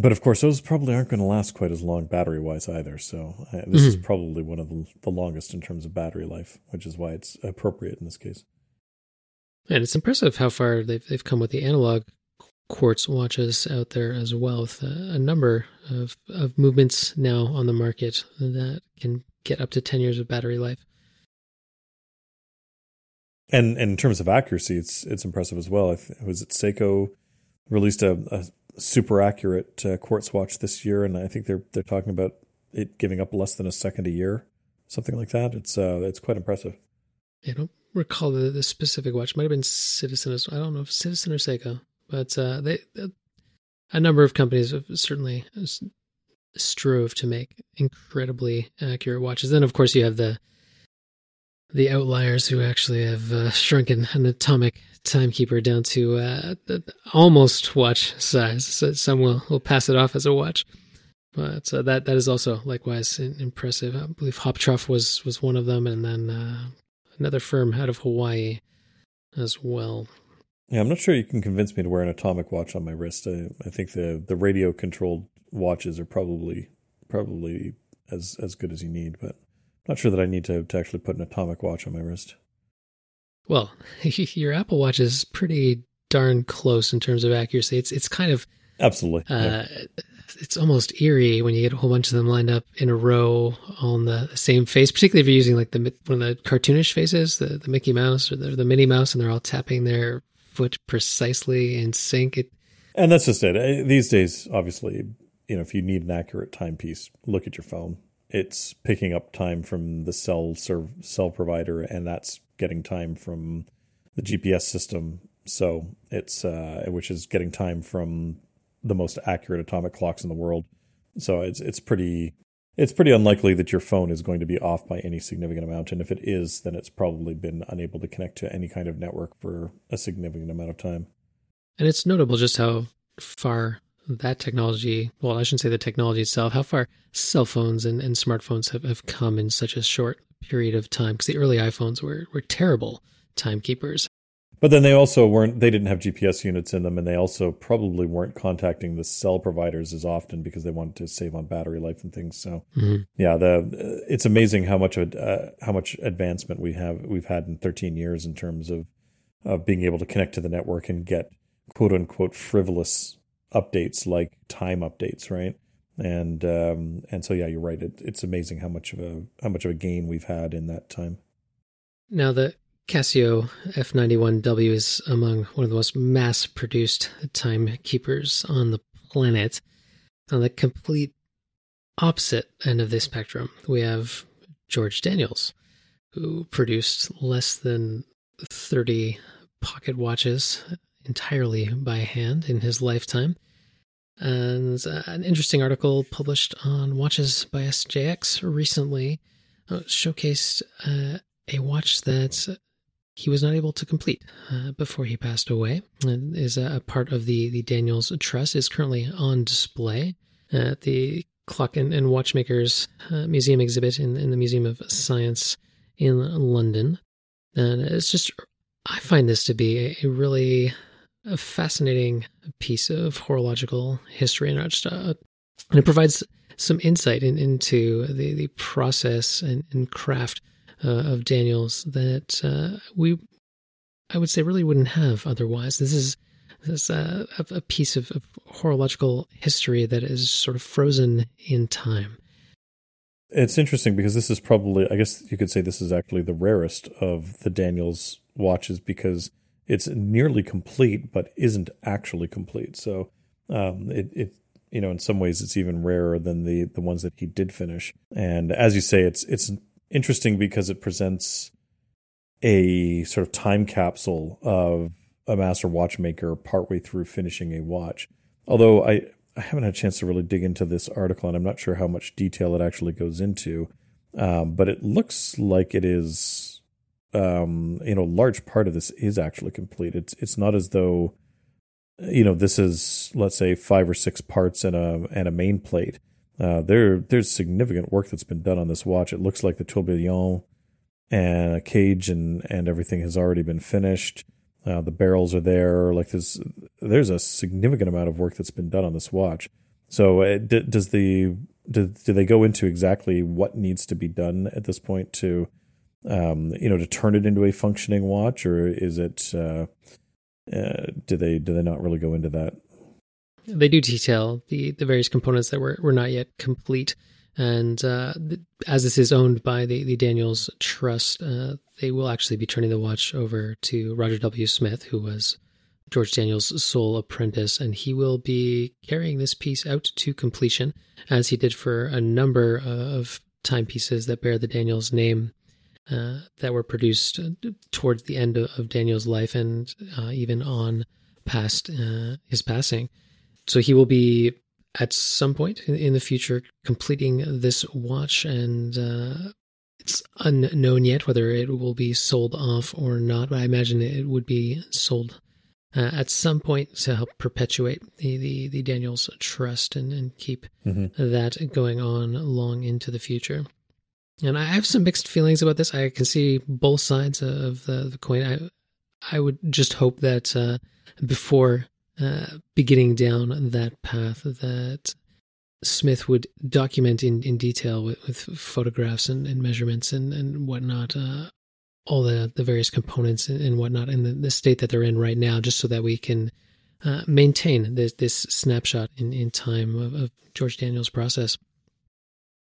But of course, those probably aren't going to last quite as long battery wise either. So uh, this mm-hmm. is probably one of the, the longest in terms of battery life, which is why it's appropriate in this case. And it's impressive how far they've they've come with the analog quartz watches out there as well, with a, a number of, of movements now on the market that can get up to ten years of battery life. And, and in terms of accuracy, it's it's impressive as well. It was at Seiko released a, a super accurate uh, quartz watch this year, and I think they're they're talking about it giving up less than a second a year, something like that. It's uh, it's quite impressive. I don't recall the, the specific watch. It might have been Citizen. I don't know if Citizen or Seiko. But uh, they, a number of companies have certainly strove to make incredibly accurate watches. Then, of course, you have the the outliers who actually have uh, shrunken an atomic timekeeper down to uh, almost watch size. So some will, will pass it off as a watch. But uh, that that is also likewise impressive. I believe Hoptroff was, was one of them, and then uh, another firm out of Hawaii as well. Yeah, I'm not sure you can convince me to wear an atomic watch on my wrist. I, I think the, the radio controlled watches are probably probably as as good as you need, but I'm not sure that I need to, to actually put an atomic watch on my wrist. Well, your Apple Watch is pretty darn close in terms of accuracy. It's it's kind of absolutely. Uh, yeah. it's almost eerie when you get a whole bunch of them lined up in a row on the same face, particularly if you're using like the one of the cartoonish faces, the, the Mickey Mouse or the, the Minnie Mouse, and they're all tapping their foot precisely in sync. It, and that's just it. These days, obviously, you know, if you need an accurate timepiece, look at your phone. It's picking up time from the cell serv- cell provider, and that's getting time from the G P S system. So it's uh, which is getting time from the most accurate atomic clocks in the world. So it's it's pretty it's pretty unlikely that your phone is going to be off by any significant amount. And if it is, then it's probably been unable to connect to any kind of network for a significant amount of time. And it's notable just how far that technology, well, I shouldn't say the technology itself, how far cell phones and, and smartphones have, have come in such a short period of time. Because the early iPhones were were terrible timekeepers. But then they also weren't, they didn't have G P S units in them, and they also probably weren't contacting the cell providers as often because they wanted to save on battery life and things. So mm-hmm. yeah, the it's amazing how much of uh, how much advancement we have we've had in thirteen years in terms of of being able to connect to the network and get quote unquote frivolous updates like time updates, right? And um, and so yeah, you're right. It, it's amazing how much of a how much of a gain we've had in that time. Now the Casio F ninety-one W is among one of the most mass-produced timekeepers on the planet. On the complete opposite end of the spectrum, we have George Daniels, who produced less than thirty pocket watches entirely by hand in his lifetime. And an interesting article published on Watches by S J X recently showcased uh, a watch that he was not able to complete uh, before he passed away, and is a, a part of the, the Daniels Trust. Is currently on display at the Clock and, and Watchmakers uh, Museum exhibit in, in the Museum of Science in London. And it's just, I find this to be a, a really a fascinating piece of horological history, and just, uh, and it provides some insight in, into the, the process and, and craft Uh, of Daniels that uh, we, I would say, really wouldn't have otherwise. This is this is a, a piece of, of horological history that is sort of frozen in time. It's interesting because this is probably, I guess you could say this is actually the rarest of the Daniels watches because it's nearly complete but isn't actually complete. So um, it, it you know, in some ways it's even rarer than the, the ones that he did finish. And as you say, it's it's interesting because it presents a sort of time capsule of a master watchmaker partway through finishing a watch. Although I, I haven't had a chance to really dig into this article, and I'm not sure how much detail it actually goes into, um, but it looks like it is, um, you know, a large part of this is actually complete. It's it's not as though, you know, this is, let's say, five or six parts and a and a main plate. Uh, there, there's significant work that's been done on this watch. It looks like the tourbillon and a cage and, and everything has already been finished. Uh, the barrels are there. Like there's, there's a significant amount of work that's been done on this watch. So it, does the do, do they go into exactly what needs to be done at this point to, um, you know, to turn it into a functioning watch, or is it? Uh, uh, do they do they not really go into that? They do detail the, the various components that were, were not yet complete. And uh, th- as this is owned by the, the Daniels Trust, uh, they will actually be turning the watch over to Roger W. Smith, who was George Daniels' sole apprentice. And he will be carrying this piece out to completion, as he did for a number of timepieces that bear the Daniels name uh, that were produced towards the end of, of Daniels' life and uh, even on past uh, his passing. So he will be, at some point in the future, completing this watch, and uh, it's unknown yet whether it will be sold off or not, but I imagine it would be sold uh, at some point to help perpetuate the, the, the Daniels Trust and, and keep mm-hmm. that going on long into the future. And I have some mixed feelings about this. I can see both sides of the, the coin. I, I would just hope that uh, before... Uh, beginning down that path, that Smith would document in, in detail with, with photographs and, and measurements and, and whatnot, uh, all the, the various components and, and whatnot, and the, the state that they're in right now, just so that we can uh, maintain this, this snapshot in, in time of, of George Daniels' process.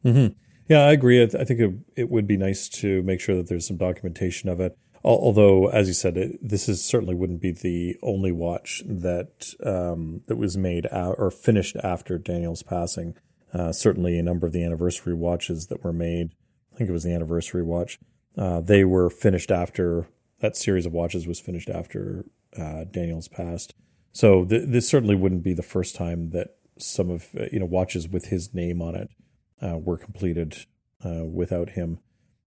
Mm-hmm. Yeah, I agree. I, th- I think it, it would be nice to make sure that there's some documentation of it. Although, as you said, it, this is certainly wouldn't be the only watch that um, that was made out or finished after Daniels' passing. Uh, certainly, a number of the anniversary watches that were made, I think it was the anniversary watch, uh, they were finished after that series of watches was finished after uh, Daniels passed. So th- this certainly wouldn't be the first time that some of uh, you know watches with his name on it uh, were completed uh, without him.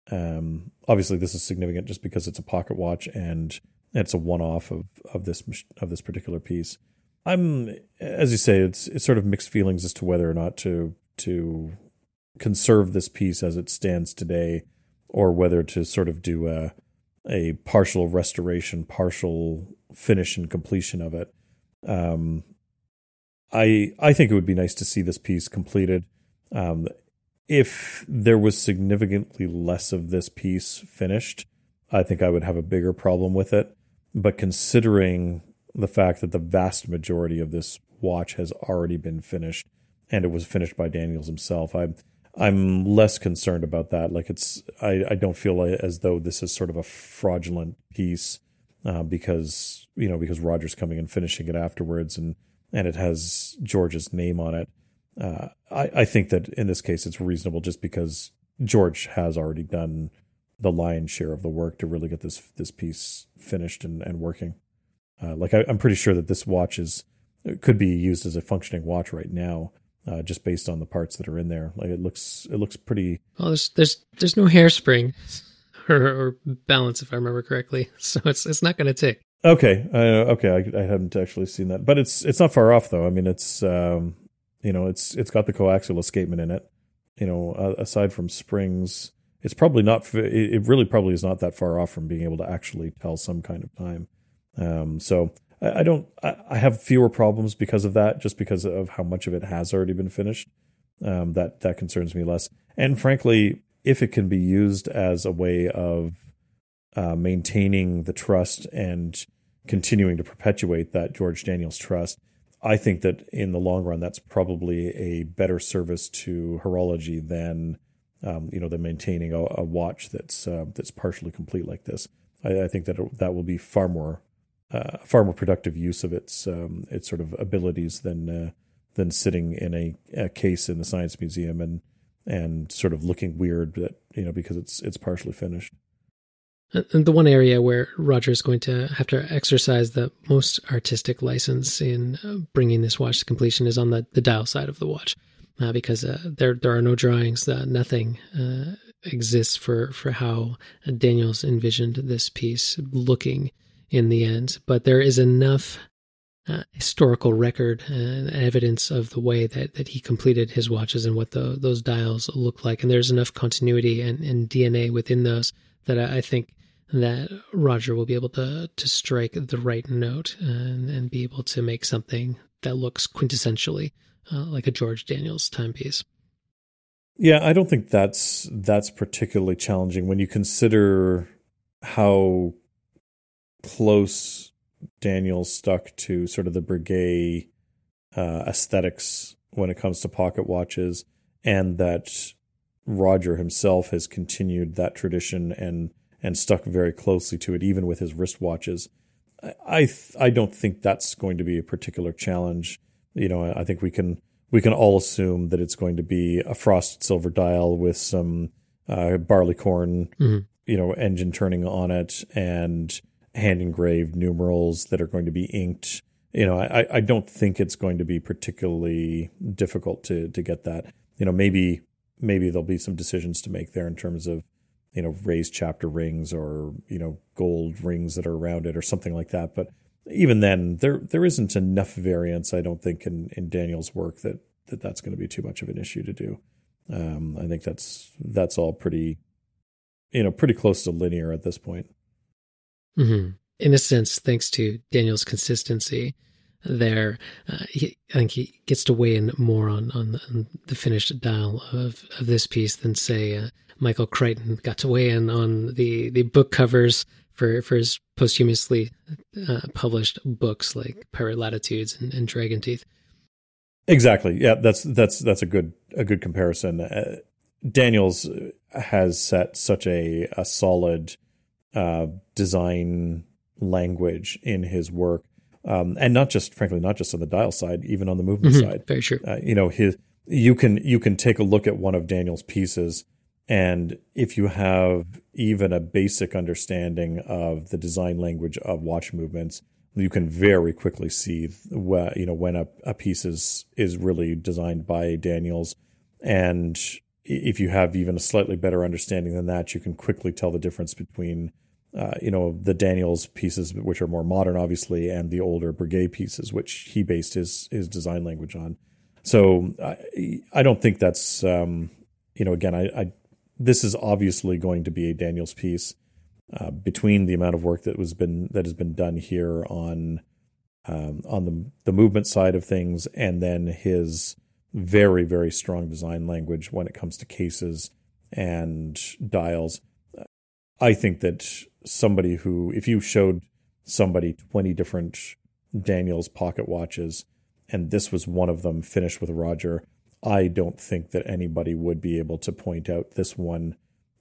Um, obviously this is significant just because it's a pocket watch and it's a one-off of, of this, of this particular piece. I'm, as you say, it's, it's sort of mixed feelings as to whether or not to, to conserve this piece as it stands today, or whether to sort of do a, a partial restoration, partial finish and completion of it. Um, I, I think it would be nice to see this piece completed. Um, If there was significantly less of this piece finished, I think I would have a bigger problem with it. But considering the fact that the vast majority of this watch has already been finished, and it was finished by Daniels himself, I'm I'm less concerned about that. Like it's, I, I don't feel as though this is sort of a fraudulent piece uh, because you know because Roger's coming and finishing it afterwards, and and it has George's name on it. Uh, I, I think that in this case it's reasonable just because George has already done the lion's share of the work to really get this this piece finished and, and working. Uh, like I, I'm pretty sure that this watch is it could be used as a functioning watch right now, uh, just based on the parts that are in there. Like it looks it looks pretty. Well, there's there's there's no hairspring or, or balance if I remember correctly, so it's it's not going to tick. Okay, uh, okay, I, I hadn't actually seen that, but it's it's not far off though. I mean, it's. Um, You know, it's it's got the coaxial escapement in it. You know, uh, aside from springs, it's probably not. It really probably is not that far off from being able to actually tell some kind of time. Um, so I, I don't. I, I have fewer problems because of that, just because of how much of it has already been finished. Um, that that concerns me less. And frankly, if it can be used as a way of uh, maintaining the trust and continuing to perpetuate that George Daniels trust. I think that in the long run, that's probably a better service to horology than, um, you know, than maintaining a, a watch that's uh, that's partially complete like this. I, I think that it, that will be far more, uh, far more productive use of its um, its sort of abilities than uh, than sitting in a, a case in the Science Museum and and sort of looking weird that you know because it's it's partially finished. And the one area where Roger is going to have to exercise the most artistic license in bringing this watch to completion is on the, the dial side of the watch, uh, because uh, there there are no drawings, uh, nothing uh, exists for, for how Daniels envisioned this piece looking in the end. But there is enough uh, historical record and evidence of the way that, that he completed his watches and what the, those dials look like. And there's enough continuity and, and D N A within those that I think that Roger will be able to to strike the right note and, and be able to make something that looks quintessentially uh, like a George Daniels timepiece. Yeah, I don't think that's that's particularly challenging when you consider how close Daniels stuck to sort of the Breguet uh, aesthetics when it comes to pocket watches, and that Roger himself has continued that tradition and and stuck very closely to it, even with his wristwatches. I th- I don't think that's going to be a particular challenge. You know, I think we can we can all assume that it's going to be a frosted silver dial with some uh, barleycorn, mm-hmm. you know, engine turning on it and hand engraved numerals that are going to be inked. You know, I I don't think it's going to be particularly difficult to to get that. You know, maybe. Maybe there'll be some decisions to make there in terms of, you know, raised chapter rings or, you know, gold rings that are around it or something like that. But even then, there there isn't enough variance, I don't think, in, in Daniel's work that, that that's going to be too much of an issue to do. Um, I think that's that's all pretty, you know, pretty close to linear at this point. Mm-hmm. In a sense, thanks to Daniel's consistency there, uh, he, I think he gets to weigh in more on on the, on the finished dial of, of this piece than, say, uh, Michael Crichton got to weigh in on the, the book covers for, for his posthumously uh, published books like Pirate Latitudes and, and Dragon Teeth. Exactly. Yeah, that's that's that's a good a good comparison. Uh, Daniels has set such a a solid uh, design language in his work, um, and not just, frankly, not just on the dial side, even on the movement mm-hmm. side. Very true. Uh, you know, his you can you can take a look at one of Daniels' pieces, and if you have even a basic understanding of the design language of watch movements, you can very quickly see wh- you know when a, a piece is, is really designed by Daniels. And if you have even a slightly better understanding than that, you can quickly tell the difference between uh, you know the Daniels pieces, which are more modern, obviously, and the older Breguet pieces, which he based his his design language on. So I, I don't think that's um, you know again I, I this is obviously going to be a Daniels piece. Uh, between the amount of work that was been that has been done here on um, on the the movement side of things, and then his very very strong design language when it comes to cases and dials, I think that somebody who, if you showed somebody twenty different Daniels pocket watches, and this was one of them finished with Roger, I don't think that anybody would be able to point out this one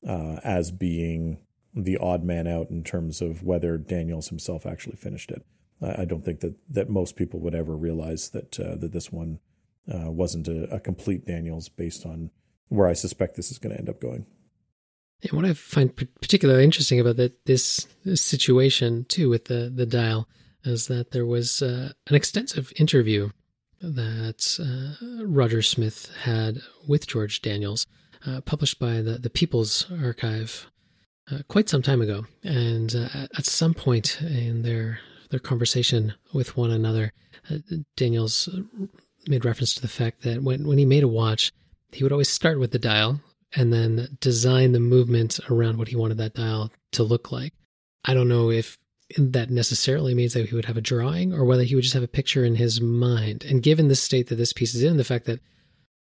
uh, as being the odd man out in terms of whether Daniels himself actually finished it. I don't think that, that most people would ever realize that uh, that this one uh, wasn't a, a complete Daniels based on where I suspect this is going to end up going. And what I find particularly interesting about that this situation too with the, the dial is that there was uh, an extensive interview that uh, Roger Smith had with George Daniels, uh, published by the, the People's Archive Uh, quite some time ago, and uh, at some point in their their conversation with one another, uh, Daniels made reference to the fact that when, when he made a watch, he would always start with the dial and then design the movement around what he wanted that dial to look like. I don't know if that necessarily means that he would have a drawing or whether he would just have a picture in his mind. And given the state that this piece is in, the fact that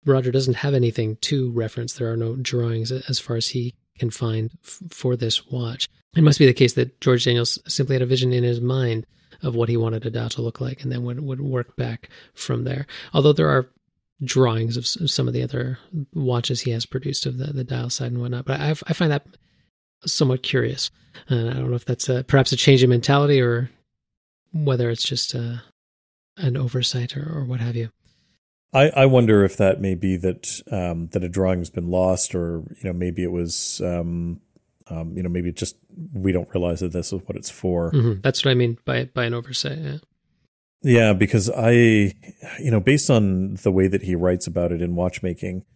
Roger doesn't have anything to reference, there are no drawings as far as he can find f- for this watch. It must be the case that George Daniels simply had a vision in his mind of what he wanted a dial to look like, and then would, would work back from there. Although there are drawings of s- some of the other watches he has produced of the, the dial side and whatnot, but I, I find that somewhat curious. And uh, I don't know if that's a, perhaps a change in mentality or whether it's just a, an oversight or, or what have you. I, I wonder if that may be that um, that a drawing's been lost, or you know maybe it was um, um, you know maybe just we don't realize that this is what it's for. Mm-hmm. That's what I mean by by an oversight. Yeah. Yeah, because I you know based on the way that he writes about it in Watchmaking,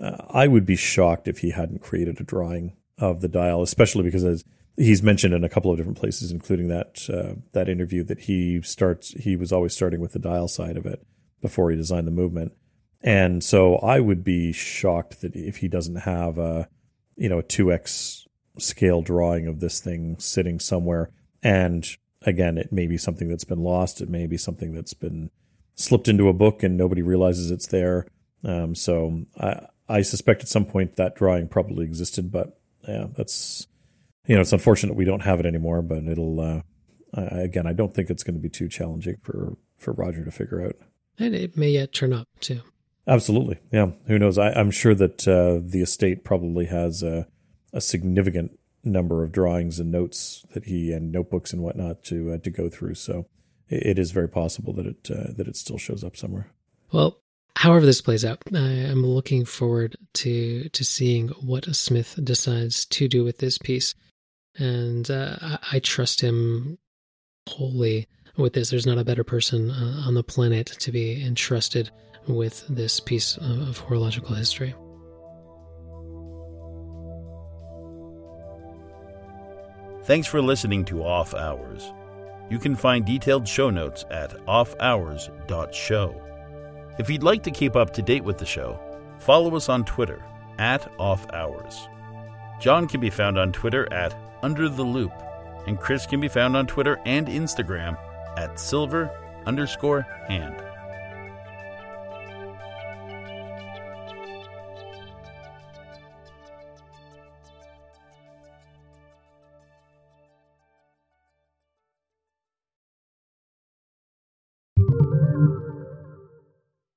uh, I would be shocked if he hadn't created a drawing of the dial, especially because as he's mentioned in a couple of different places, including that uh, that interview, that he starts he was always starting with the dial side of it before he designed the movement. And so I would be shocked that if he doesn't have a, you know, a two X scale drawing of this thing sitting somewhere. And again, it may be something that's been lost. It may be something that's been slipped into a book and nobody realizes it's there. Um, so I, I suspect at some point that drawing probably existed, but yeah, that's, you know, it's unfortunate we don't have it anymore, but it'll, uh, I, again, I don't think it's going to be too challenging for, for Roger to figure out. And it may yet turn up, too. Absolutely. Yeah. Who knows? I, I'm sure that uh, the estate probably has a, a significant number of drawings and notes that he and notebooks and whatnot to uh, to go through. So it, it is very possible that it uh, that it still shows up somewhere. Well, however this plays out, I am looking forward to, to seeing what Smith decides to do with this piece. And uh, I, I trust him wholly with this. There's not a better person uh, on the planet to be entrusted with this piece of, of horological history. Thanks for listening to Off Hours. You can find detailed show notes at off hours dot show. If you'd like to keep up to date with the show, follow us on Twitter at Off Hours. John can be found on Twitter at Under the Loop, and Chris can be found on Twitter and Instagram at silver underscore hand.